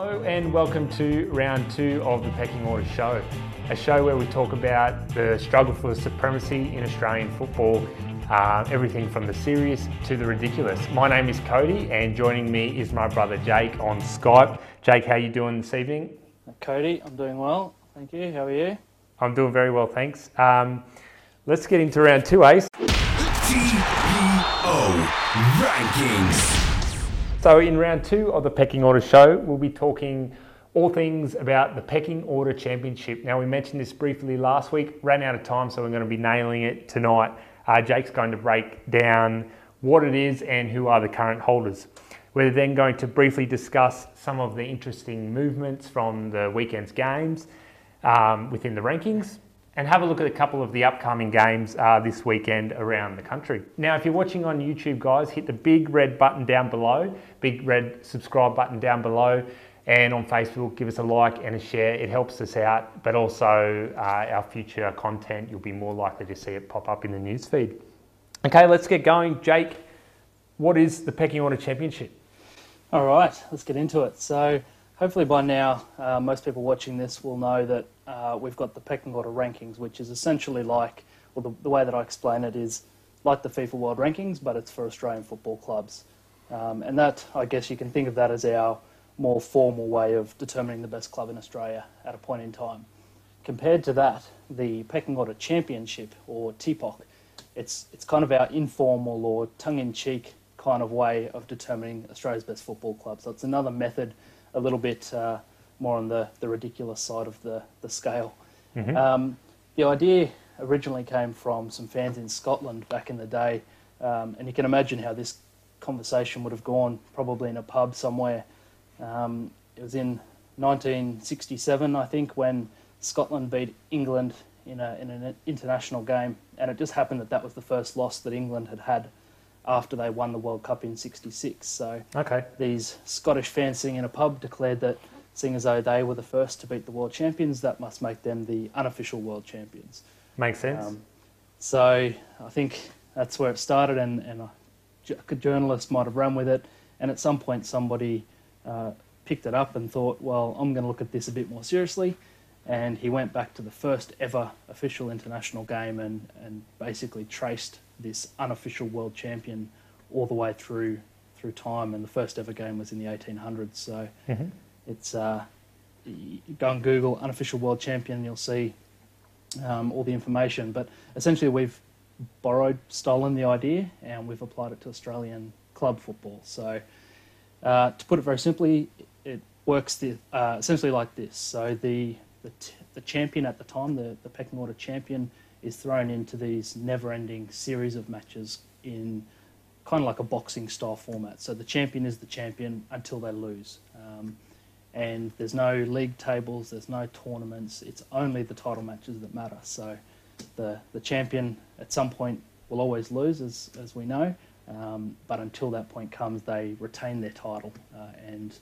Hello and welcome to round two of the Pecking Order show, a show where we talk about the struggle for supremacy in Australian football, everything from the serious to the ridiculous. My name is Cody and joining me is my brother Jake on Skype. Jake, how are you doing this evening? Cody, I'm doing well, thank you. How are you? I'm doing very well, thanks. Let's get into round two, Ace. TPO Rankings. So in round two of the Pecking Order show, we'll be talking all things about the Pecking Order Championship. Now, we mentioned this briefly last week, ran out of time, so we're going to be nailing it tonight. Jake's going to break down what it is and who are the current holders. We're then going to briefly discuss some of the interesting movements from the weekend's games within the rankings, and have a look at a couple of the upcoming games this weekend around the country. Now, if you're watching on YouTube, guys, hit the big red button down below, big red subscribe button down below, and on Facebook, give us a like and a share. It helps us out, but also our future content, you'll be more likely to see it pop up in the newsfeed. Okay, let's get going. Jake, what is the Pecking Order Championship? All right, let's get into it. So hopefully by now, most people watching this will know that we've got the Pecking Order Rankings, which is essentially like, well, the way that I explain it is like the FIFA World Rankings, but it's for Australian football clubs. And that, I guess you can think of that as our more formal way of determining the best club in Australia at a point in time. Compared to that, the Pecking Order Championship, or TPOC, it's kind of our informal or tongue-in-cheek kind of way of determining Australia's best football clubs. So it's another method, a little bit more on the ridiculous side of the scale. Mm-hmm. The idea originally came from some fans in Scotland back in the day, and you can imagine how this conversation would have gone, probably in a pub somewhere. It was in 1967, I think, when Scotland beat England in an international game, and it just happened that was the first loss that England had after they won the World Cup in '66. So these Scottish fans sitting in a pub declared that, seeing as though they were the first to beat the world champions, that must make them the unofficial world champions. Makes sense. So I think that's where it started, and a journalist might have run with it. And at some point, somebody picked it up and thought, well, I'm going to look at this a bit more seriously. And he went back to the first ever official international game and basically traced this unofficial world champion all the way through time, and the first ever game was in the 1800s. So it's go and Google unofficial world champion and you'll see all the information. But essentially we've stolen the idea and we've applied it to Australian club football. So to put it very simply, it works essentially like this. So the champion at the time, the Pecking Order champion, is thrown into these never-ending series of matches in kind of like a boxing-style format. So the champion is the champion until they lose. And there's no league tables, there's no tournaments, it's only the title matches that matter. So the champion at some point will always lose, as we know, but until that point comes, they retain their title. And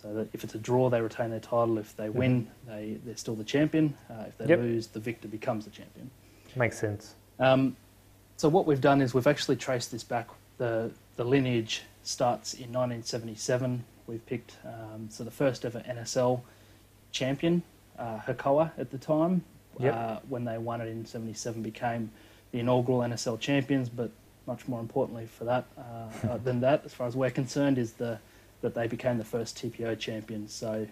so that if it's a draw, they retain their title. If they win, they're still the champion. If they lose, the victor becomes the champion. Makes sense. So what we've done is we've actually traced this back. The lineage starts in 1977. We've picked the first ever NSL champion, Hakoah at the time. When they won it in 77, became the inaugural NSL champions. But much more importantly for that than that, as far as we're concerned, is that they became the first TPO champions. So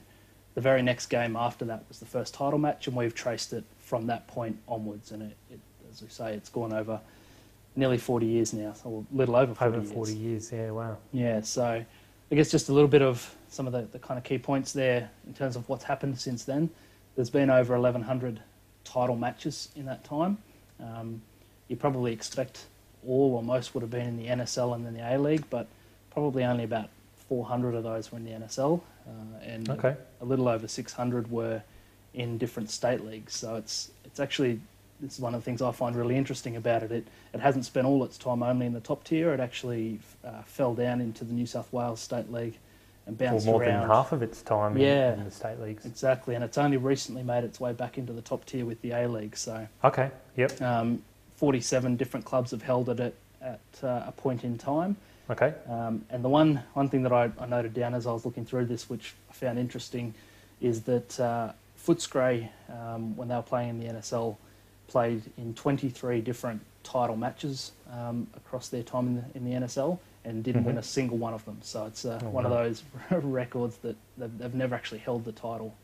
the very next game after that was the first title match, and we've traced it from that point onwards. And it as we say, it's gone over nearly 40 years now, so a little over 40 years. Over 40 years, yeah, wow. Yeah, so I guess just a little bit of some of the kind of key points there in terms of what's happened since then. There's been over 1,100 title matches in that time. You probably expect all or most would have been in the NSL and then the A-League, but probably only about 400 of those were in the NSL, and a little over 600 were in different state leagues. So it's actually, this is one of the things I find really interesting about it. It hasn't spent all its time only in the top tier. It actually fell down into the New South Wales State League and bounced around. More than half of its time in the state leagues. Exactly, and it's only recently made its way back into the top tier with the A-League. So 47 different clubs have held it at a point in time. Okay. And the one thing that I noted down as I was looking through this, which I found interesting, is that Footscray, when they were playing in the NSL, played in 23 different title matches across their time in the NSL and didn't win a single one of them. So it's one of those records that they've never actually held the title.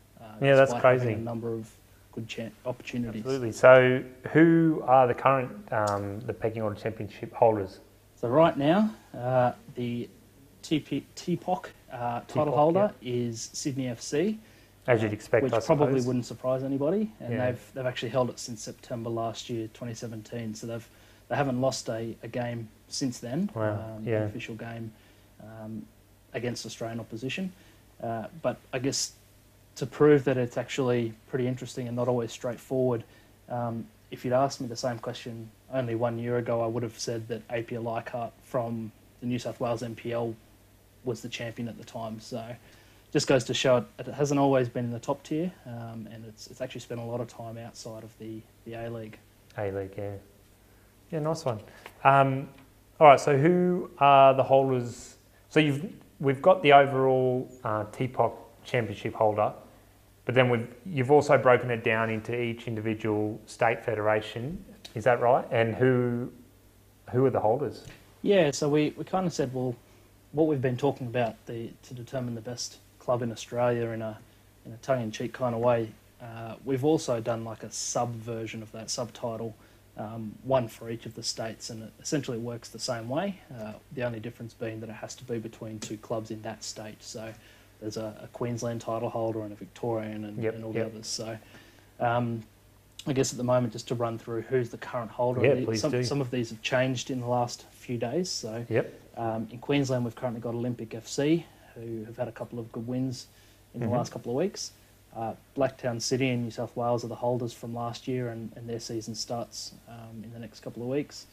Yeah, that's crazy. A number of good opportunities. Absolutely. So who are the current the Pecking Order Championship holders? So right now, the TPOC title holder is Sydney FC. As you'd expect, which probably wouldn't surprise anybody, and they've actually held it since September last year, 2017. So they haven't lost a game since then. Wow. The official game against Australian opposition. But I guess to prove that it's actually pretty interesting and not always straightforward, if you'd asked me the same question only 1 year ago, I would have said that Apia Leichhardt from the New South Wales NPL was the champion at the time. So. Just goes to show it hasn't always been in the top tier, and it's actually spent a lot of time outside of the A-League. A-League, yeah. Yeah, nice one. All right, so who are the holders? So we've got the overall TPOC championship holder, but then you've also broken it down into each individual state federation. Is that right? And who are the holders? Yeah, so we kind of said, well, what we've been talking about to determine the best club in Australia in a tongue-in-cheek kind of way, we've also done like a sub-version of that subtitle, one for each of the states, and it essentially works the same way, the only difference being that it has to be between two clubs in that state. So there's a Queensland title holder and a Victorian and all the others. So I guess at the moment, just to run through who's the current holder. Yeah, please do. Some of these have changed in the last few days. So in Queensland, we've currently got Olympic FC, who have had a couple of good wins in the last couple of weeks. Blacktown City in New South Wales are the holders from last year, and their season starts in the next couple of weeks.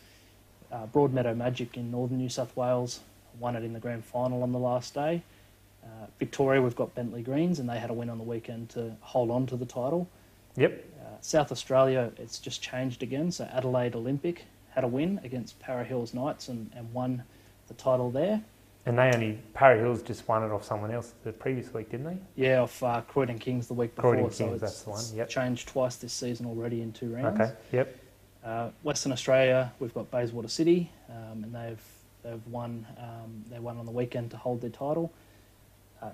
Broadmeadow Magic in northern New South Wales won it in the grand final on the last day. Victoria, we've got Bentleigh Greens, and they had a win on the weekend to hold on to the title. Yep. South Australia, it's just changed again, so Adelaide Olympic had a win against Para Hills Knights and won the title there. And Para Hills just won it off someone else the previous week, didn't they? Yeah, off Croydon Kings the week before. Croydon Kings, that's the one. Yep. It's changed twice this season already in 2 rounds. Okay, yep. Western Australia, we've got Bayswater City, and they've won. They won on the weekend to hold their title.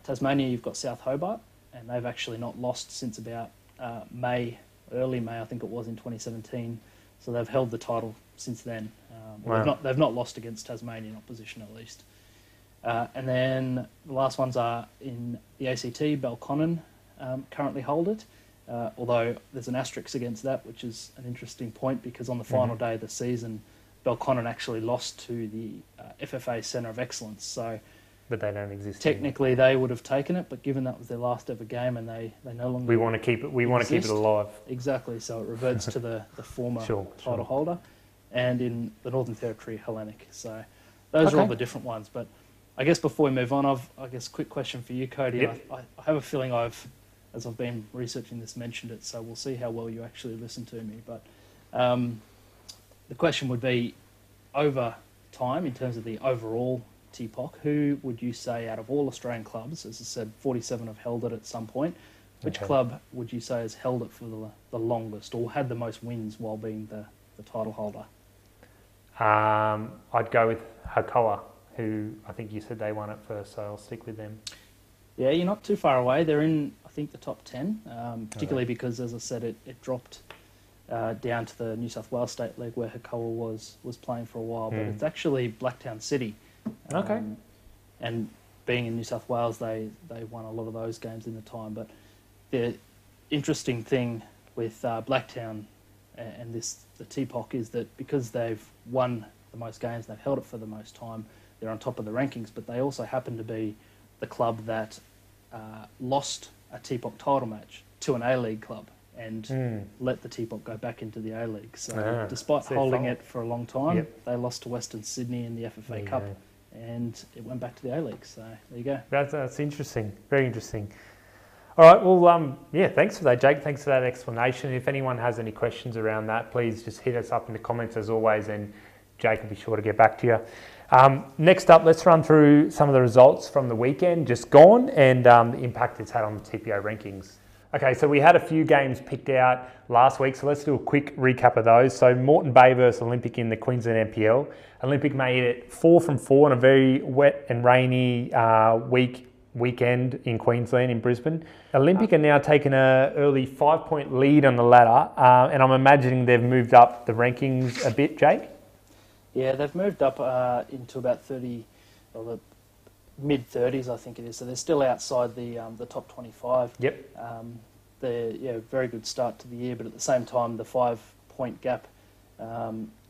Tasmania, you've got South Hobart, and they've actually not lost since about early May, I think it was, in 2017. So they've held the title since then. Wow. They've not lost against Tasmanian opposition, at least. And then the last ones are in the ACT, Belconnen currently hold it, although there's an asterisk against that, which is an interesting point, because on the final day of the season, Belconnen actually lost to the FFA Centre of Excellence. So, but they don't exist. Technically, anymore. They would have taken it, but given that was their last ever game, and they no longer. We want to keep it. We want to keep it alive. Exactly. So it reverts to the former title holder, and in the Northern Territory, Hellenic. So those are all the different ones, but. I guess before we move on, I guess quick question for you, Cody. Yep. I have a feeling as I've been researching this, mentioned it, so we'll see how well you actually listen to me. But the question would be, over time, in terms of the overall TPOC, who would you say out of all Australian clubs, as I said, 47 have held it at some point, which club would you say has held it for the longest or had the most wins while being the title holder? I'd go with Hakoah, who I think you said they won it first, so I'll stick with them. Yeah, you're not too far away. They're in, I think, the top 10, particularly because, as I said, it dropped down to the New South Wales State League where Hakoah was playing for a while, but it's actually Blacktown City. And being in New South Wales, they won a lot of those games in the time. But the interesting thing with Blacktown and the TPOC is that because they've won the most games, they've held it for the most time, they're on top of the rankings, but they also happen to be the club that lost a TPOC title match to an A-League club and let the TPOC go back into the A-League. So despite holding it for a long time, they lost to Western Sydney in the FFA Cup and it went back to the A-League. So there you go. That's interesting. Very interesting. All right, well, thanks for that, Jake. Thanks for that explanation. If anyone has any questions around that, please just hit us up in the comments as always, and Jake will be sure to get back to you. Next up, let's run through some of the results from the weekend just gone and the impact it's had on the TPO rankings. Okay, so we had a few games picked out last week, so let's do a quick recap of those. So Moreton Bay versus Olympic in the Queensland NPL. Olympic made it 4 from 4 on a very wet and rainy weekend in Queensland, in Brisbane. Olympic are now taking an early 5-point lead on the ladder, and I'm imagining they've moved up the rankings a bit, Jake? Yeah, they've moved up into about 30, or the mid-30s, I think it is. So they're still outside the top 25. Yep. Very good start to the year, but at the same time, the 5-point gap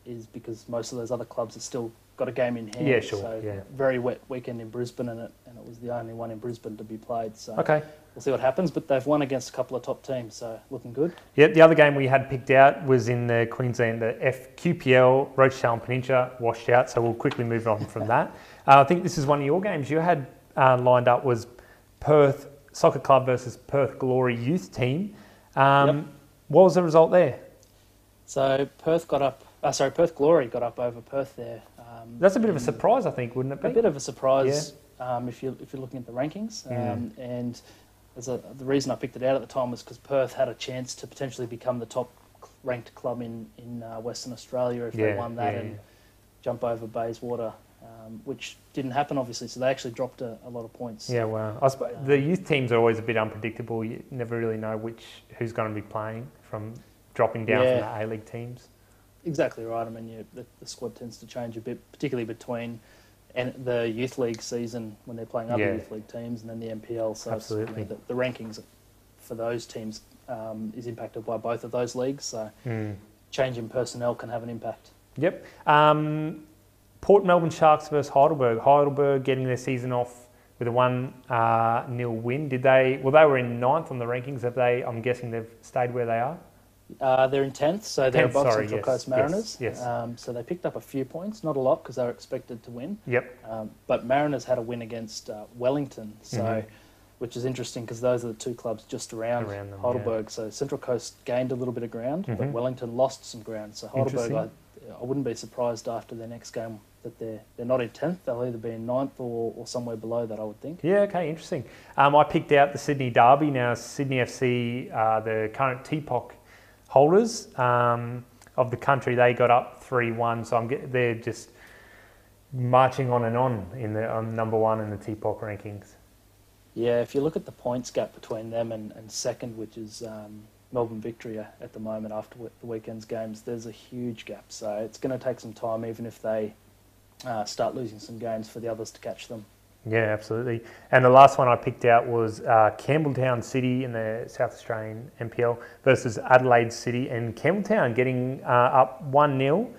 is because most of those other clubs have still got a game in hand. Yeah, sure. So yeah. Very wet weekend in Brisbane, and it was the only one in Brisbane to be played. So okay. We'll see what happens, but they've won against a couple of top teams, so looking good. Yep, the other game we had picked out was in the Queensland, the FQPL, Rochetown and Peninsula, washed out, so we'll quickly move on from that. I think this is one of your games you had lined up was Perth Soccer Club versus Perth Glory Youth Team. Yep. What was the result there? So Perth Glory got up over Perth there. That's a bit of a surprise, I think, wouldn't it be? A bit of a surprise, yeah. If you're looking at the rankings. And the reason I picked it out at the time was because Perth had a chance to potentially become the top-ranked club in Western Australia if they won that and jump over Bayswater, which didn't happen, obviously, so they actually dropped a lot of points. Yeah, wow. I suppose the youth teams are always a bit unpredictable. You never really know who's going to be playing from dropping down from the A-League teams. Exactly right. I mean, the squad tends to change a bit, particularly between the youth league season when they're playing other youth league teams, and then the NPL. So absolutely, the rankings for those teams is impacted by both of those leagues. So change in personnel can have an impact. Yep. Port Melbourne Sharks versus Heidelberg. Heidelberg getting their season off with a 1-0 win. Did they? Well, they were in 9th on the rankings. Have they? I'm guessing they've stayed where they are. They're in 10th, so they're above Central Coast Mariners. Yes. So they picked up a few points, not a lot, because they were expected to win. Yep. But Mariners had a win against Wellington, so which is interesting because those are the two clubs just around them, Heidelberg. Yeah. So Central Coast gained a little bit of ground, but Wellington lost some ground. So Heidelberg, I wouldn't be surprised after their next game that they're not in 10th. They'll either be in 9th or somewhere below that, I would think. Yeah, okay, interesting. I picked out the Sydney Derby. Now Sydney FC, the current TPOC holders of the country, they got up 3-1, so they're just marching on and on on number one in the TPOC rankings. Yeah, if you look at the points gap between them and second, which is Melbourne Victory at the moment after the weekend's games, there's a huge gap. So it's going to take some time, even if they start losing some games, for the others to catch them. Yeah, absolutely. And the last one I picked out was Campbelltown City in the South Australian NPL versus Adelaide City. And Campbelltown getting up 1-0.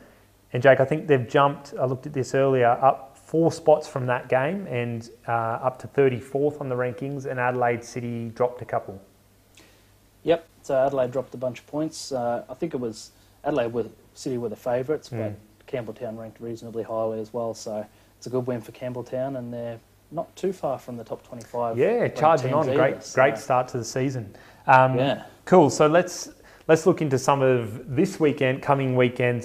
And Jake, I think they've jumped, I looked at this earlier, up 4 spots from that game and up to 34th on the rankings. And Adelaide City dropped a couple. Yep. So Adelaide dropped a bunch of points. I think it was Adelaide City were the favourites, but Campbelltown ranked reasonably highly as well. So it's a good win for Campbelltown, and they're not too far from the top 25. Yeah, charging on. Great start to the season. Cool. So let's look into some of this weekend's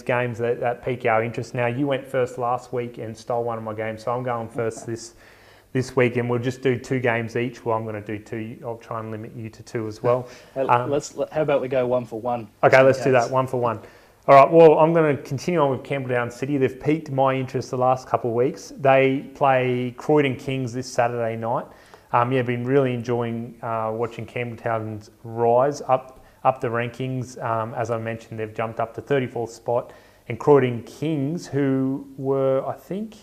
games that pique our interest. Now, you went first last week and stole one of my games, so I'm going first this week, and we'll just do 2 games each. Well, I'm going to do 2. I'll try and limit you to 2 as well. How about we go 1 for 1? Okay, let's do that, 1 for 1. All right, well, I'm going to continue on with Campbelltown City. They've piqued my interest the last couple of weeks. They play Croydon Kings this Saturday night. Been really enjoying watching Campbelltown's rise up the rankings. As I mentioned, they've jumped up to 34th spot. And Croydon Kings, who were, I think,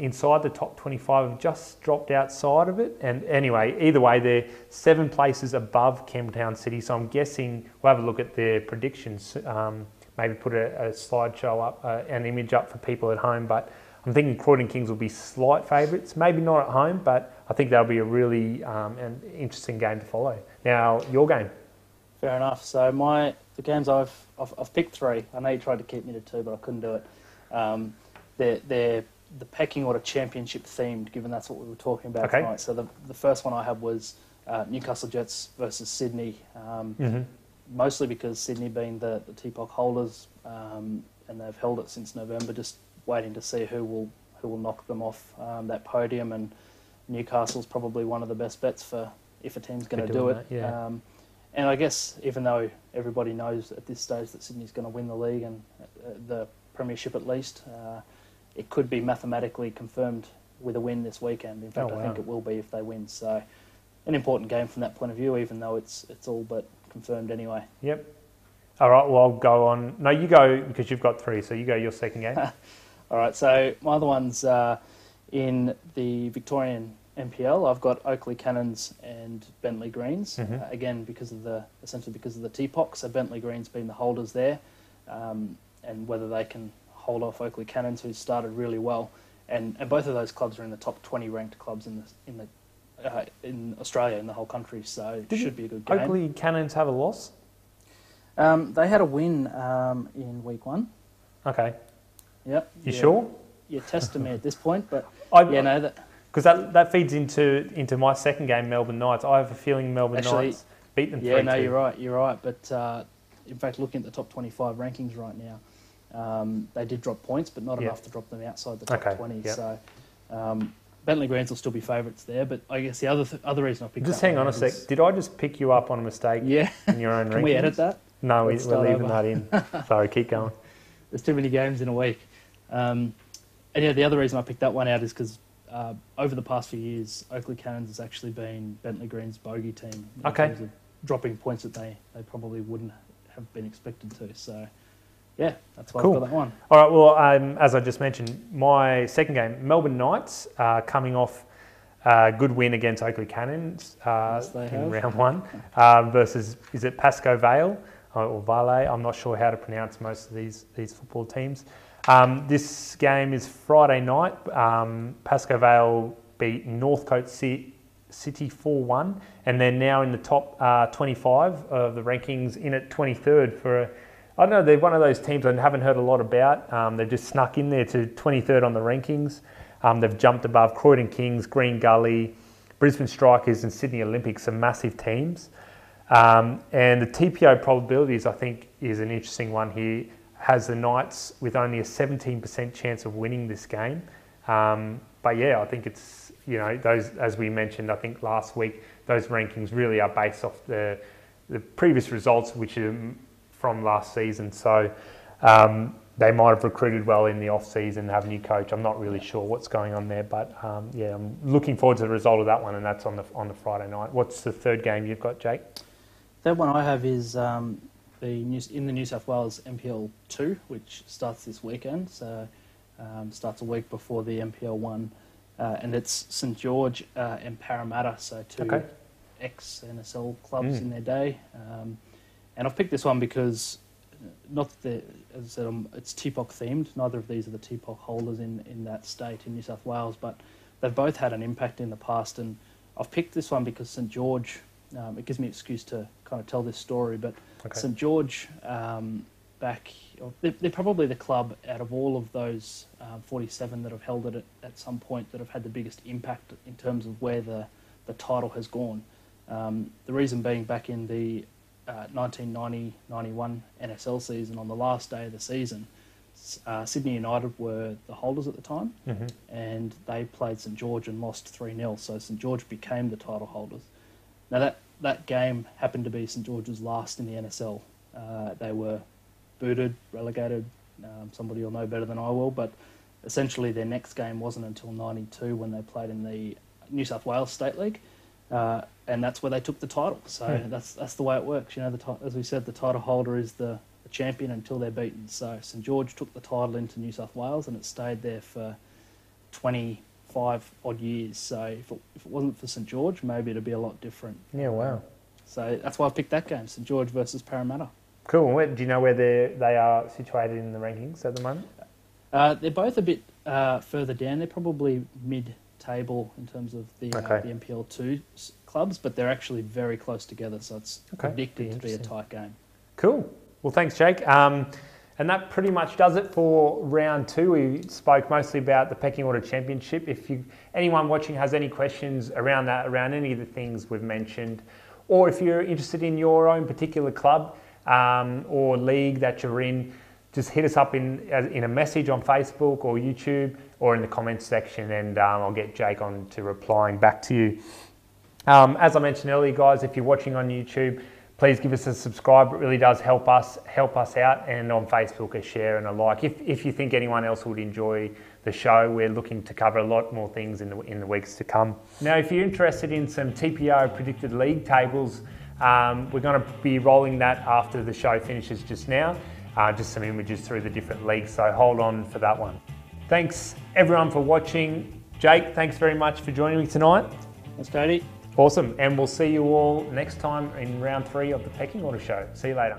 inside the top 25, have just dropped outside of it. And anyway, either way, they're 7 places above Campbelltown City. So I'm guessing we'll have a look at their predictions, maybe put a slideshow up, an image up for people at home. But I'm thinking Croydon Kings will be slight favourites, maybe not at home, but I think that'll be a really an interesting game to follow. Now, your game. Fair enough. So the games I've picked 3. I know you tried to keep me to 2, but I couldn't do it. They're the Pecking Order Championship themed, given that's what we were talking about tonight. So the first one I had was Newcastle Jets versus Sydney, mostly because Sydney being the TPOC holders, and they've held it since November, just waiting to see who will knock them off that podium, and Newcastle's probably one of the best bets for if a team's going to do it. That, yeah. And I guess even though everybody knows at this stage that Sydney's going to win the league and the premiership at least, it could be mathematically confirmed with a win this weekend. In fact, I think it will be if they win. So an important game from that point of view, even though it's all but confirmed anyway. Yep. All right, well, I'll go on. No, you go, because you've got three, so you go your second game. All right, so my other one's in the Victorian NPL. I've got Oakleigh Cannons and Bentleigh Greens, again, because of the TPOC, so Bentleigh Greens being the holders there, and whether they can hold off Oakleigh Cannons, who started really well. And both of those clubs are in the top 20 ranked clubs in Australia, in the whole country, so it should be a good game. Oakleigh Cannons have a loss? They had a win in week one. Okay. Yep. You're sure? You're testing me at this point, but because that feeds into my second game, Melbourne Knights. I have a feeling Melbourne Knights beat them 3-2. Yeah, no, you're right. But in fact, looking at the top 25 rankings right now, they did drop points, but not enough to drop them outside the top 20. Yep. So Bentleigh Greens will still be favourites there, but I guess the other reason I picked. Just hang on a sec. Did I just pick you up on a mistake? Yeah. In your own rankings? Can we edit that? No, we're leaving that in. Sorry, keep going. There's too many games in a week. And yeah, the other reason I picked that one out is because over the past few years, Oakleigh Cannons has actually been Bentleigh Green's bogey team in terms of dropping points that they probably wouldn't have been expected to. So yeah, that's why I've got that one. All right, well, as I just mentioned, my second game, Melbourne Knights coming off a good win against Oakleigh Cannons in round one versus, is it Pascoe Vale? Or Vale, I'm not sure how to pronounce most of these football teams. This game is Friday night. Pascoe Vale beat Northcote City 4-1, and they're now in the top 25 of the rankings, in at 23rd I don't know, they're one of those teams I haven't heard a lot about. They've just snuck in there to 23rd on the rankings. They've jumped above Croydon Kings, Green Gully, Brisbane Strikers and Sydney Olympic, some massive teams. And the TPO probabilities, I think, is an interesting one here. Has the Knights with only a 17% chance of winning this game. But yeah, I think it's, those, as we mentioned, I think last week, those rankings really are based off the previous results, which are from last season. So they might have recruited well in the off-season, have a new coach. I'm not really sure what's going on there, but yeah, I'm looking forward to the result of that one, and that's on the Friday night. What's the third game you've got, Jake? That one I have is in the New South Wales NPL 2, which starts this weekend, so starts a week before the NPL 1, and it's St George and Parramatta, so two ex-NSL clubs in their day. And I've picked this one because, not that as I said, it's TPOC themed. Neither of these are the TPOC holders in that state, in New South Wales, but they've both had an impact in the past, and I've picked this one because St George, it gives me an excuse to kind of tell this story, but St George, they're probably the club out of all of those 47 that have held it at some point that have had the biggest impact in terms of where the title has gone. The reason being, back in the 1990-91 NSL season, on the last day of the season, Sydney United were the holders at the time, and they played St George and lost 3-0, so St George became the title holders. Now that game happened to be St George's last in the NSL. They were booted, relegated. Somebody will know better than I will, but essentially their next game wasn't until 92, when they played in the New South Wales State League, and that's where they took the title. So that's the way it works. As we said, the title holder is the champion until they're beaten. So St George took the title into New South Wales, and it stayed there for 25 odd years. So if it wasn't for St George, maybe it'd be a lot different. Yeah, wow. So that's why I picked that game, St George versus Parramatta. Cool. Do you know where they are situated in the rankings at the moment? They're both a bit further down. They're probably mid-table in terms of the NPL2 clubs, but they're actually very close together, so it's predicted to be a tight game. Cool. Well, thanks, Jake. And that pretty much does it for round two. We spoke mostly about the Pecking Order Championship. If anyone watching has any questions around that, around any of the things we've mentioned, or if you're interested in your own particular club or league that you're in, just hit us up in a message on Facebook or YouTube or in the comments section, and I'll get Jake on to replying back to you. As I mentioned earlier, guys, if you're watching on YouTube, please give us a subscribe. It really does help us out. And on Facebook, a share and a like. If you think anyone else would enjoy the show, we're looking to cover a lot more things in the weeks to come. Now, if you're interested in some TPO predicted league tables, we're going to be rolling that after the show finishes just now. Just some images through the different leagues, so hold on for that one. Thanks everyone for watching. Jake, thanks very much for joining me tonight. Thanks, Cody. Awesome, and we'll see you all next time in round 3 of the Pecking Order Show. See you later.